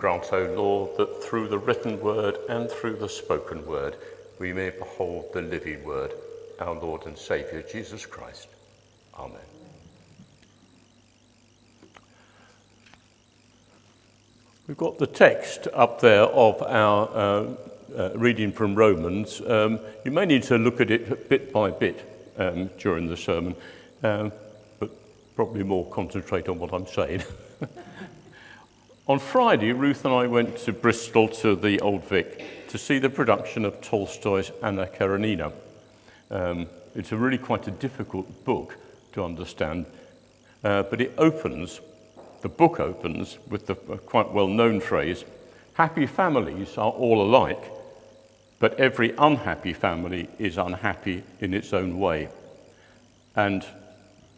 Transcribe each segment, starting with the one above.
Grant, O Lord, that through the written word and through the spoken word we may behold the living word, our Lord and Saviour, Jesus Christ. Amen. We've got the text up there of our reading from Romans. You may need to look at it bit by bit during the sermon, but probably more concentrate on what I'm saying. On Friday, Ruth and I went to Bristol to the Old Vic to see the production of Tolstoy's Anna Karenina. It's really quite a difficult book to understand, but it opens, the book opens with the quite well-known phrase, "Happy families are all alike, but every unhappy family is unhappy in its own way." And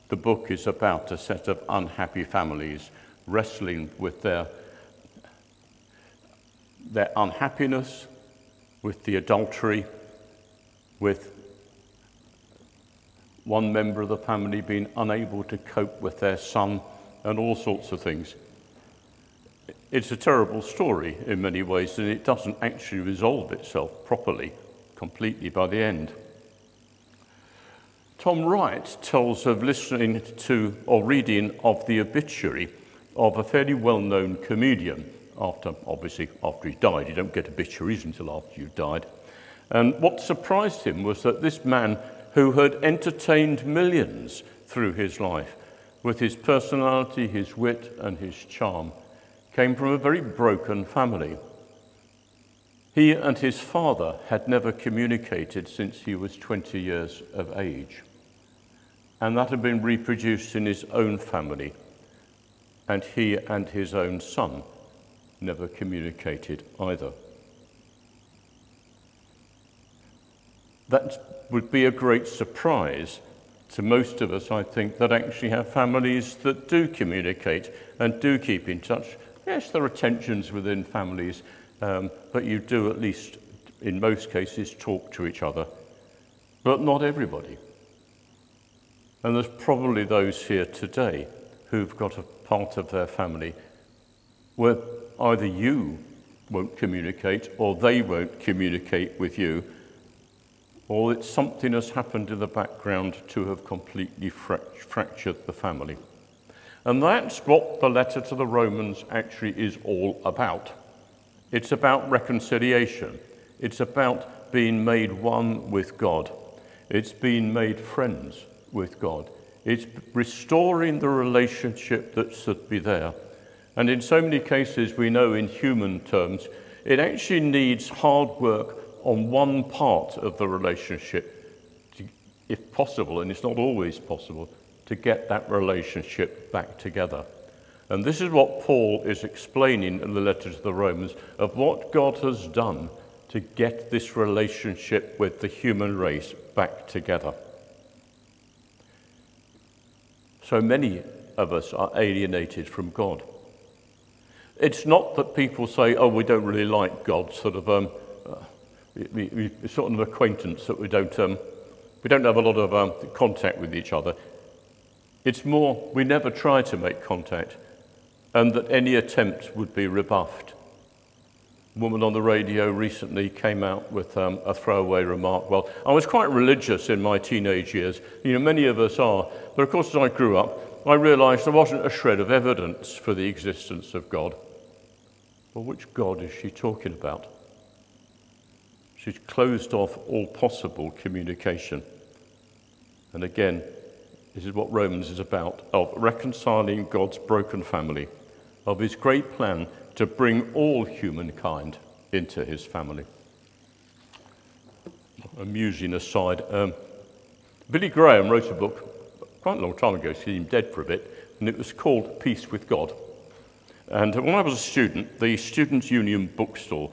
the book is about a set of unhappy families wrestling with their unhappiness, with the adultery, with one member of the family being unable to cope with their son, and all sorts of things. It's a terrible story in many ways, and it doesn't actually resolve itself properly, completely by the end. Tom Wright tells of listening to or reading of the obituary of a fairly well-known comedian. Obviously, after he died, you don't get obituaries until after you've died. And what surprised him was that this man, who had entertained millions through his life, with his personality, his wit, and his charm, came from a very broken family. He and his father had never communicated since he was 20 years of age, and that had been reproduced in his own family, and he and his own son never communicated either. That would be a great surprise to most of us, I think, that actually have families that do communicate and do keep in touch. Yes, there are tensions within families, but you do, at least in most cases, talk to each other, but not everybody. And there's probably those here today who've got a part of their family where either you won't communicate or they won't communicate with you, or that something has happened in the background to have completely fractured the family. And that's what the letter to the Romans actually is all about. It's about reconciliation. It's about being made one with God. It's being made friends with God. It's restoring the relationship that should be there. And in so many cases, we know in human terms, it actually needs hard work on one part of the relationship, to, if possible, and it's not always possible, to get that relationship back together. And this is what Paul is explaining in the letter to the Romans, of what God has done to get this relationship with the human race back together. So many of us are alienated from God. It's not that people say, oh, we don't really like God, sort of an acquaintance that we don't have a lot of contact with each other. It's more we never try to make contact, and that any attempt would be rebuffed. A woman on the radio recently came out with a throwaway remark. Well, I was quite religious in my teenage years. You know, many of us are. But of course, as I grew up, I realised there wasn't a shred of evidence for the existence of God. Well, which God is she talking about? She's closed off all possible communication. And again, this is what Romans is about, of reconciling God's broken family, of his great plan to bring all humankind into his family. Amusing aside, Billy Graham wrote a book quite a long time ago, he's been dead for a bit, and it was called Peace with God. And when I was a student, the Students' Union bookstore,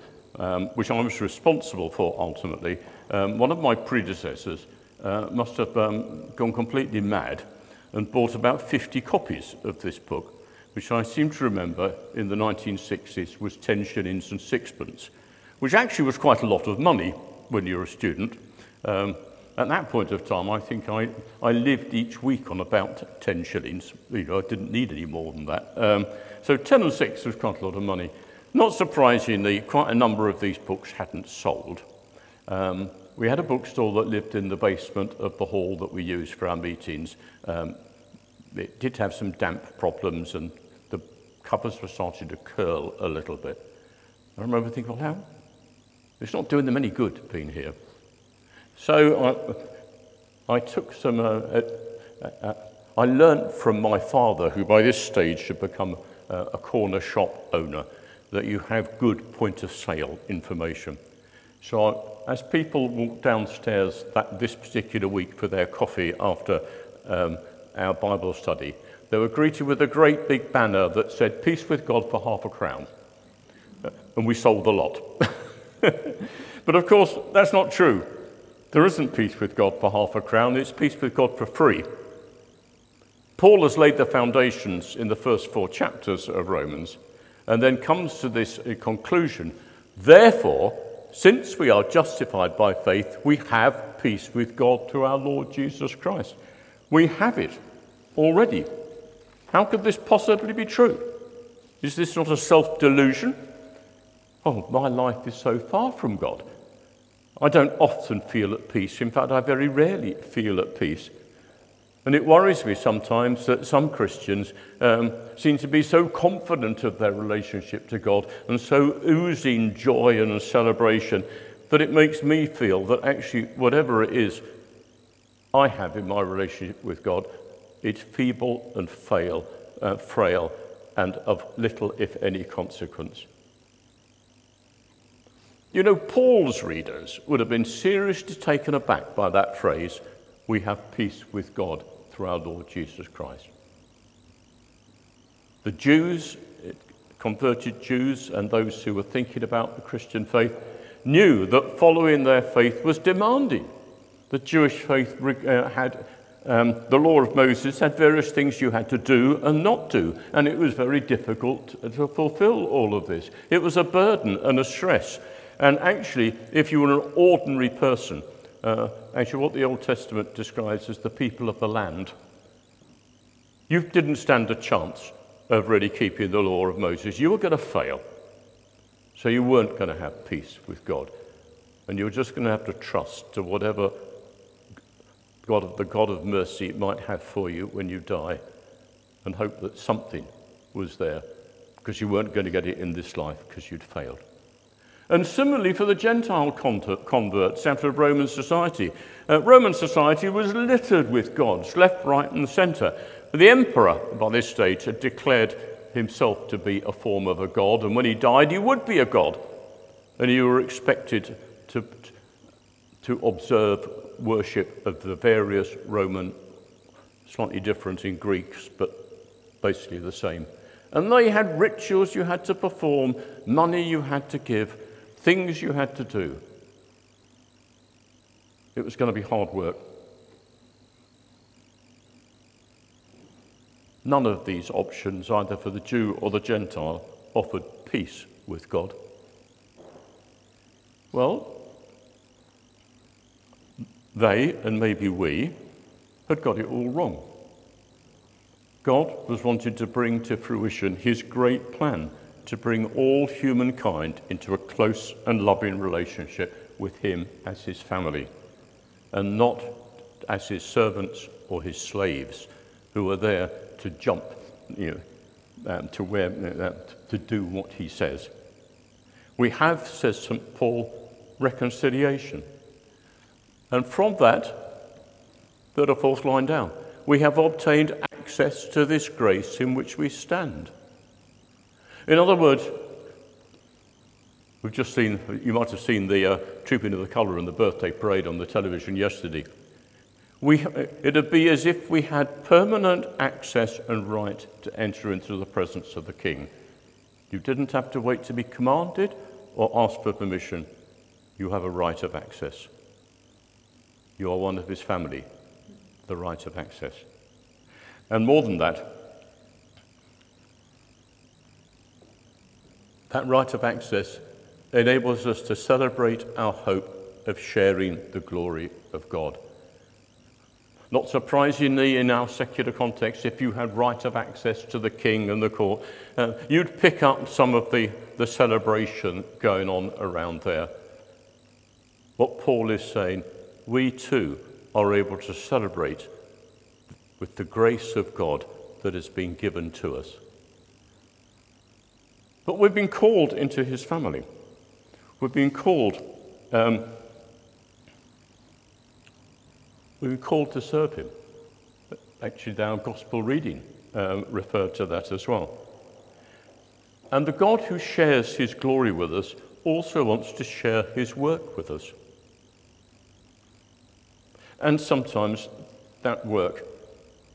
which I was responsible for ultimately, one of my predecessors must have gone completely mad and bought about 50 copies of this book, which I seem to remember in the 1960s was 10 shillings and sixpence, which actually was quite a lot of money when you're a student. At that point of time, I think I lived each week on about 10 shillings. You know, I didn't need any more than that. So 10 and 6 was quite a lot of money. Not surprisingly, quite a number of these books hadn't sold. We had a bookstall that lived in the basement of the hall that we used for our meetings. It did have some damp problems, and the covers were starting to curl a little bit. I remember thinking, well, how? It's not doing them any good being here. So I took some... I learnt from my father, who by this stage had become a corner shop owner, that you have good point-of-sale information. So as people walked downstairs this particular week for their coffee after our Bible study, they were greeted with a great big banner that said, "Peace with God for £0.50." And we sold a lot. But of course, that's not true. There isn't peace with God for £0.50, it's peace with God for free. Paul has laid the foundations in the first 4 chapters of Romans, and then comes to this conclusion. Therefore, since we are justified by faith, we have peace with God through our Lord Jesus Christ. We have it already. How could this possibly be true? Is this not a self-delusion? Oh, my life is so far from God. I don't often feel at peace. In fact, I very rarely feel at peace. And it worries me sometimes that some Christians seem to be so confident of their relationship to God and so oozing joy and celebration that it makes me feel that actually whatever it is I have in my relationship with God, it's feeble and frail and of little, if any, consequence. You know, Paul's readers would have been seriously taken aback by that phrase, "We have peace with God through our Lord Jesus Christ." The Jews, converted Jews, and those who were thinking about the Christian faith knew that following their faith was demanding. The Jewish faith had the law of Moses, had various things you had to do and not do, and it was very difficult to fulfill all of this. It was a burden and a stress. And actually, if you were an ordinary person, actually what the Old Testament describes as the people of the land, you didn't stand a chance of really keeping the law of Moses. You were going to fail. So you weren't going to have peace with God. And you were just going to have to trust to whatever the God of mercy might have for you when you die, and hope that something was there, because you weren't going to get it in this life because you'd failed. And similarly for the Gentile converts out of Roman society. Roman society was littered with gods, left, right and centre. The emperor, by this stage, had declared himself to be a form of a god, and when he died, he would be a god. And you were expected to observe worship of the various Roman, slightly different in Greeks, but basically the same. And they had rituals you had to perform, money you had to give, things you had to do. It was going to be hard work. None of these options, either for the Jew or the Gentile, offered peace with God. Well, they, and maybe we, had got it all wrong. God was wanting to bring to fruition his great plan to bring all humankind into a close and loving relationship with him as his family, and not as his servants or his slaves who are there to jump, to do what he says. We have, says St. Paul, reconciliation. And from that, third or fourth line down, we have obtained access to this grace in which we stand. In other words, we've just seen, you might have seen the Trooping of the Colour and the birthday parade on the television yesterday. It'd be as if we had permanent access and right to enter into the presence of the King. You didn't have to wait to be commanded or ask for permission. You have a right of access. You are one of his family, the right of access. And more than that, that right of access enables us to celebrate our hope of sharing the glory of God. Not surprisingly, in our secular context, if you had right of access to the king and the court, you'd pick up some of the celebration going on around there. What Paul is saying, we too are able to celebrate with the grace of God that has been given to us. But we've been called into his family. We've been called to serve him. Actually, our gospel reading referred to that as well. And the God who shares his glory with us also wants to share his work with us. And sometimes that work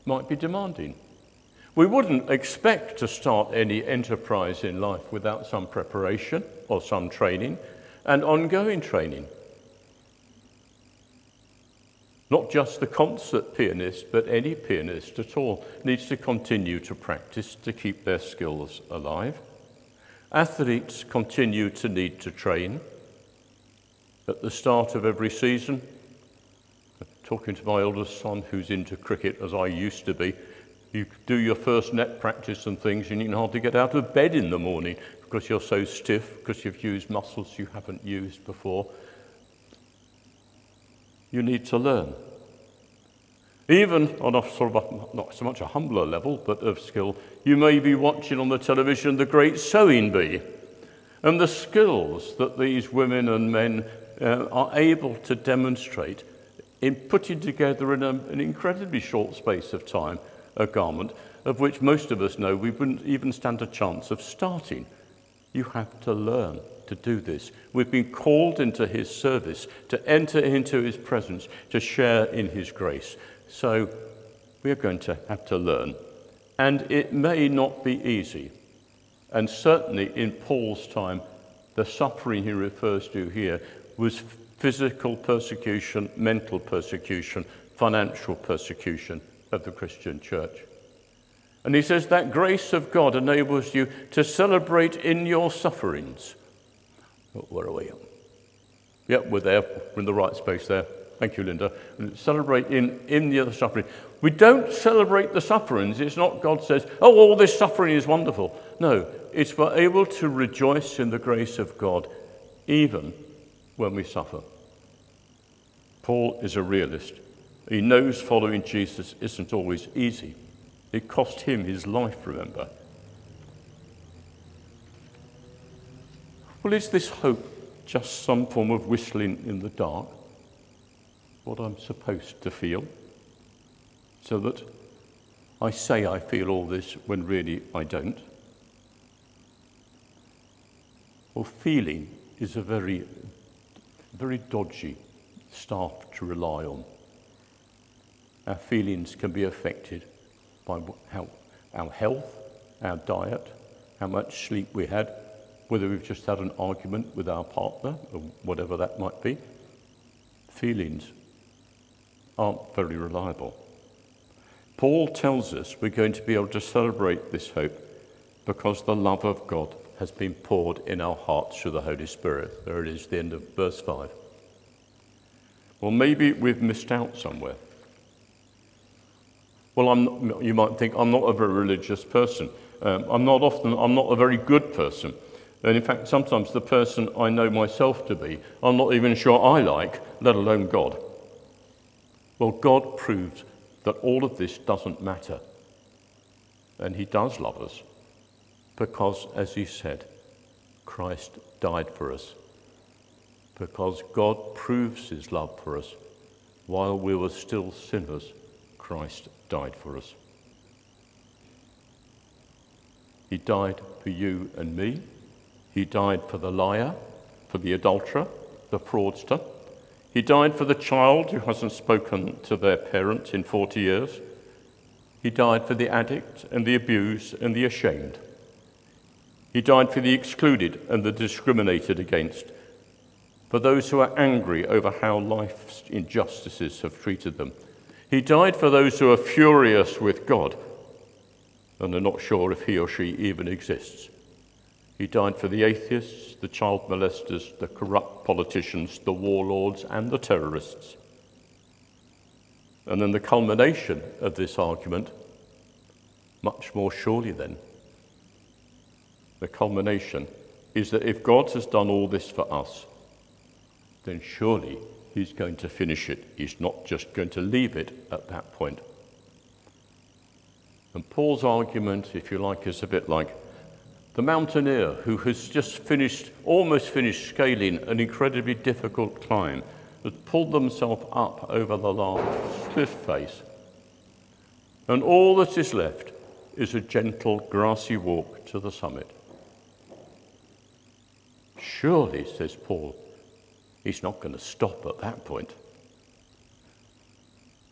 might be demanding. We wouldn't expect to start any enterprise in life without some preparation or some training and ongoing training. Not just the concert pianist, but any pianist at all needs to continue to practice to keep their skills alive. Athletes continue to need to train. At the start of every season, talking to my oldest son who's into cricket as I used to be, you do your first net practice and things and you can hardly get out of bed in the morning because you're so stiff, because you've used muscles you haven't used before. You need to learn. Even on a sort of, not so much a humbler level, but of skill, you may be watching on the television The Great Sewing Bee, and the skills that these women and men are able to demonstrate in putting together in an incredibly short space of time a garment of which most of us know we wouldn't even stand a chance of starting. You have to learn to do this. We've been called into his service, to enter into his presence, to share in his grace. So we are going to have to learn. And it may not be easy. And certainly in Paul's time, the suffering he refers to here was physical persecution, mental persecution, financial persecution of the Christian church. And he says that grace of God enables you to celebrate in your sufferings. Where are we? Yep, we're there. We're in the right space there. Thank you, Linda. Celebrate in the other suffering. We don't celebrate the sufferings. It's not God says, oh, all this suffering is wonderful. No, it's we're able to rejoice in the grace of God even when we suffer. Paul is a realist. He knows following Jesus isn't always easy. It cost him his life, remember. Well, is this hope just some form of whistling in the dark? What I'm supposed to feel? So that I say I feel all this when really I don't? Well, feeling is a very, very dodgy staff to rely on. Our feelings can be affected by how our health, our diet, how much sleep we had, whether we've just had an argument with our partner, or whatever that might be. Feelings aren't very reliable. Paul tells us we're going to be able to celebrate this hope because the love of God has been poured in our hearts through the Holy Spirit. There it is, the end of verse 5. Well, maybe we've missed out somewhere. Well, you might think, I'm not a very religious person. I'm not a very good person. And in fact, sometimes the person I know myself to be, I'm not even sure I like, let alone God. Well, God proves that all of this doesn't matter. And he does love us because, as he said, Christ died for us. Because God proves his love for us. While we were still sinners, Christ died for us. He died for you and me. He died for the liar, for the adulterer, the fraudster. He died for the child who hasn't spoken to their parent in 40 years. He died for the addict and the abused and the ashamed. He died for the excluded and the discriminated against, for those who are angry over how life's injustices have treated them. He died for those who are furious with God and are not sure if he or she even exists. He died for the atheists, the child molesters, the corrupt politicians, the warlords, and the terrorists. And then the culmination of this argument, much more surely then, the culmination is that if God has done all this for us, then surely he's going to finish it. He's not just going to leave it at that point. And Paul's argument, if you like, is a bit like the mountaineer who has just almost finished scaling an incredibly difficult climb, has pulled themselves up over the large cliff face. And all that is left is a gentle, grassy walk to the summit. Surely, says Paul, he's not going to stop at that point.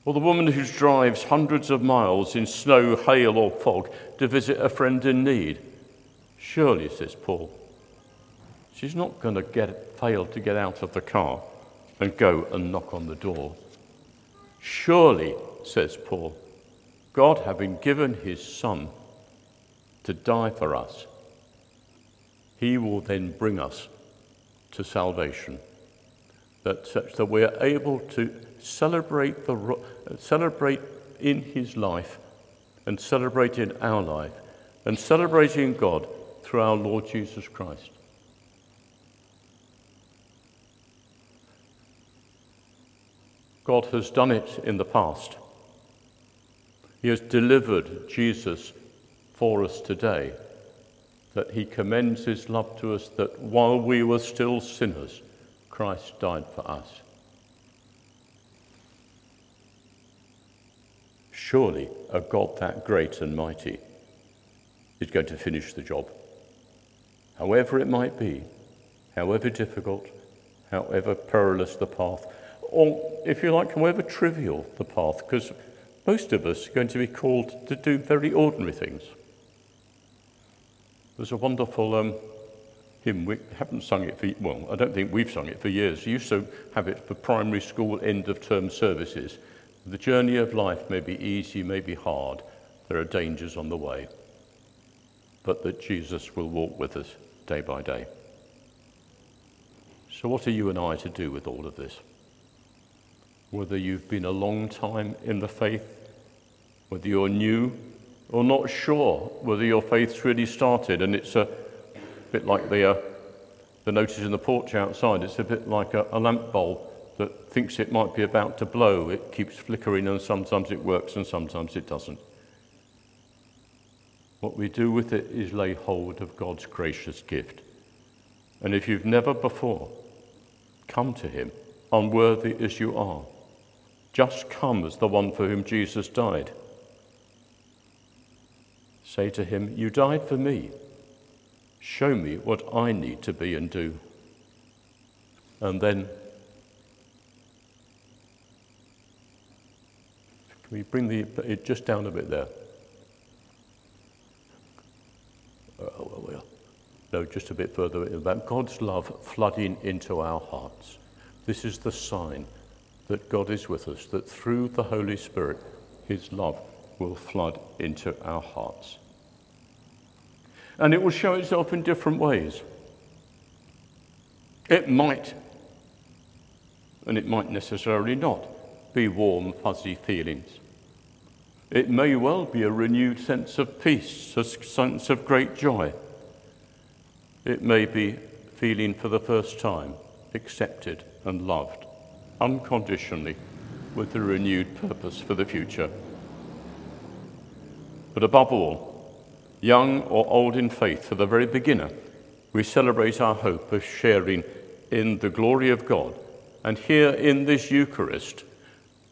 Or the woman who drives hundreds of miles in snow, hail, or fog to visit a friend in need. Surely, says Paul, she's not going to fail to get out of the car and go and knock on the door. Surely, says Paul, God, having given his Son to die for us, he will then bring us to salvation, that such that we are able to celebrate in his life and celebrate in our life and celebrate in God through our Lord Jesus Christ. God has done it in the past. He has delivered Jesus for us today, that he commends his love to us, that while we were still sinners, Christ died for us. Surely a God that great and mighty is going to finish the job, however it might be, however difficult, however perilous the path, or, if you like, however trivial the path, because most of us are going to be called to do very ordinary things. There's a wonderful hymn. We haven't sung it for, well, I don't think we've sung it for years. We used to have it for primary school end-of-term services. The journey of life may be easy, may be hard. There are dangers on the way, but that Jesus will walk with us day by day. So what are you and I to do with all of this? Whether you've been a long time in the faith, whether you're new or not sure whether your faith's really started, and it's a bit like the notice in the porch outside, it's a bit like a lamp bulb that thinks it might be about to blow. It keeps flickering, and sometimes it works and sometimes it doesn't. What we do with it is lay hold of God's gracious gift. And if you've never before, come to him, unworthy as you are. Just come as the one for whom Jesus died. Say to him, you died for me. Show me what I need to be and do. And then, can we bring it just down a bit there? No, just a bit further about God's love flooding into our hearts. This is the sign that God is with us, that through the Holy Spirit, his love will flood into our hearts. And it will show itself in different ways. It might, and it might necessarily not, be warm, fuzzy feelings. It may well be a renewed sense of peace, a sense of great joy. It may be feeling for the first time accepted and loved, unconditionally, with a renewed purpose for the future. But above all, young or old in faith, for the very beginner, we celebrate our hope of sharing in the glory of God. And here in this Eucharist,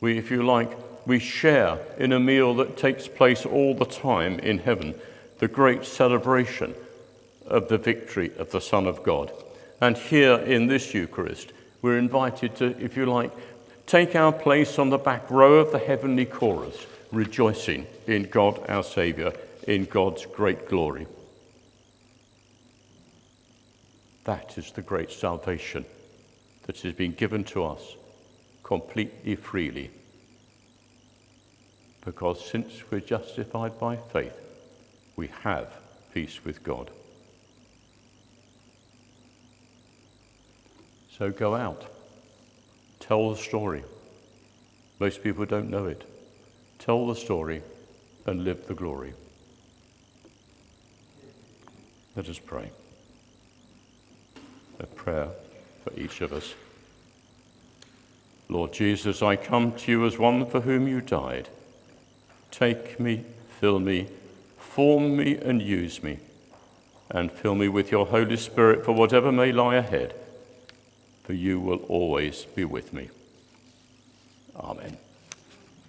we, if you like, we share in a meal that takes place all the time in heaven, the great celebration of the victory of the Son of God. And here in this Eucharist, we're invited to, if you like, take our place on the back row of the heavenly chorus, rejoicing in God our Saviour, in God's great glory. That is the great salvation that has been given to us completely freely. Because since we're justified by faith, we have peace with God. So go out, tell the story, Most people don't know it. Tell the story and live the glory. Let us pray. A prayer for each of us. Lord Jesus, I come to you as one for whom you died. Take me, fill me, form me and use me, and fill me with your Holy Spirit for whatever may lie ahead, for you will always be with me. Amen.